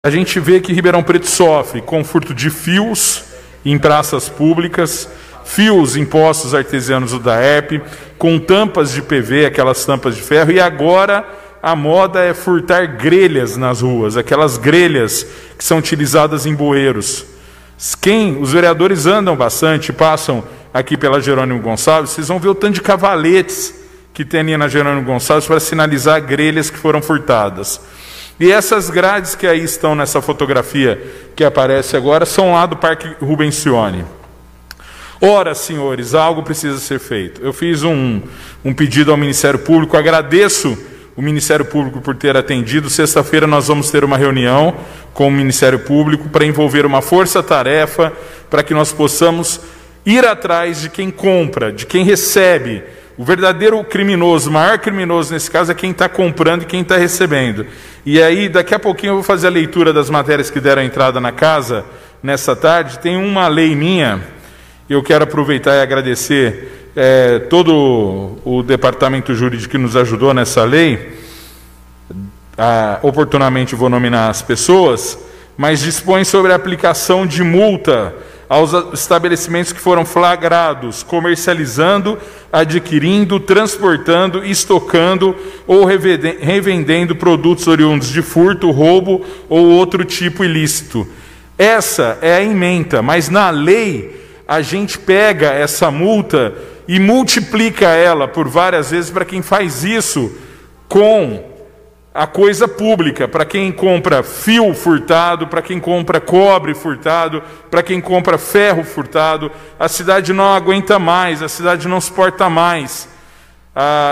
A gente vê que Ribeirão Preto sofre com furto de fios em praças públicas, fios em postos artesianos do DAERP, com tampas de PV, aquelas tampas de ferro, e agora a moda é furtar grelhas nas ruas, aquelas grelhas que são utilizadas em bueiros. Os vereadores andam bastante, passam aqui pela Jerônimo Gonçalves, vocês vão ver o tanto de cavaletes que tem ali na Jerônimo Gonçalves para sinalizar grelhas que foram furtadas. E essas grades que aí estão nessa fotografia que aparece agora são lá do Parque Rubens Cione. Ora, senhores, algo precisa ser feito. Eu fiz um pedido ao Ministério Público, agradeço o Ministério Público por ter atendido. Sexta-feira nós vamos ter uma reunião com o Ministério Público para envolver uma força-tarefa para que nós possamos ir atrás de quem compra, de quem recebe. O verdadeiro criminoso, o maior criminoso nesse caso é quem está comprando e quem está recebendo. E aí, daqui a pouquinho eu vou fazer a leitura das matérias que deram entrada na casa nessa tarde. Tem uma lei minha, eu quero aproveitar e agradecer todo o departamento jurídico que nos ajudou nessa lei. Oportunamente vou nominar as pessoas, mas dispõe sobre a aplicação de multa aos estabelecimentos que foram flagrados comercializando, adquirindo, transportando, estocando ou revendendo produtos oriundos de furto, roubo ou outro tipo ilícito. Essa é a ementa, mas na lei a gente pega essa multa e multiplica ela por várias vezes para quem faz isso com a coisa pública, para quem compra fio furtado, para quem compra cobre furtado, para quem compra ferro furtado. A cidade não aguenta mais, a cidade não suporta mais.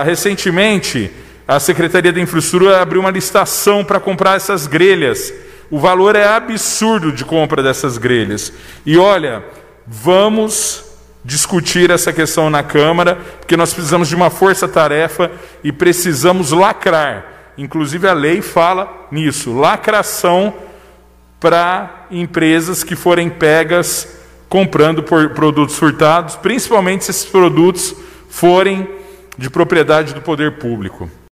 Recentemente, a Secretaria da Infraestrutura abriu uma licitação para comprar essas grelhas. O valor é absurdo de compra dessas grelhas. E olha, vamos discutir essa questão na Câmara, porque nós precisamos de uma força-tarefa e precisamos lacrar. Inclusive a lei fala nisso, lacração para empresas que forem pegas comprando por produtos furtados, principalmente se esses produtos forem de propriedade do poder público.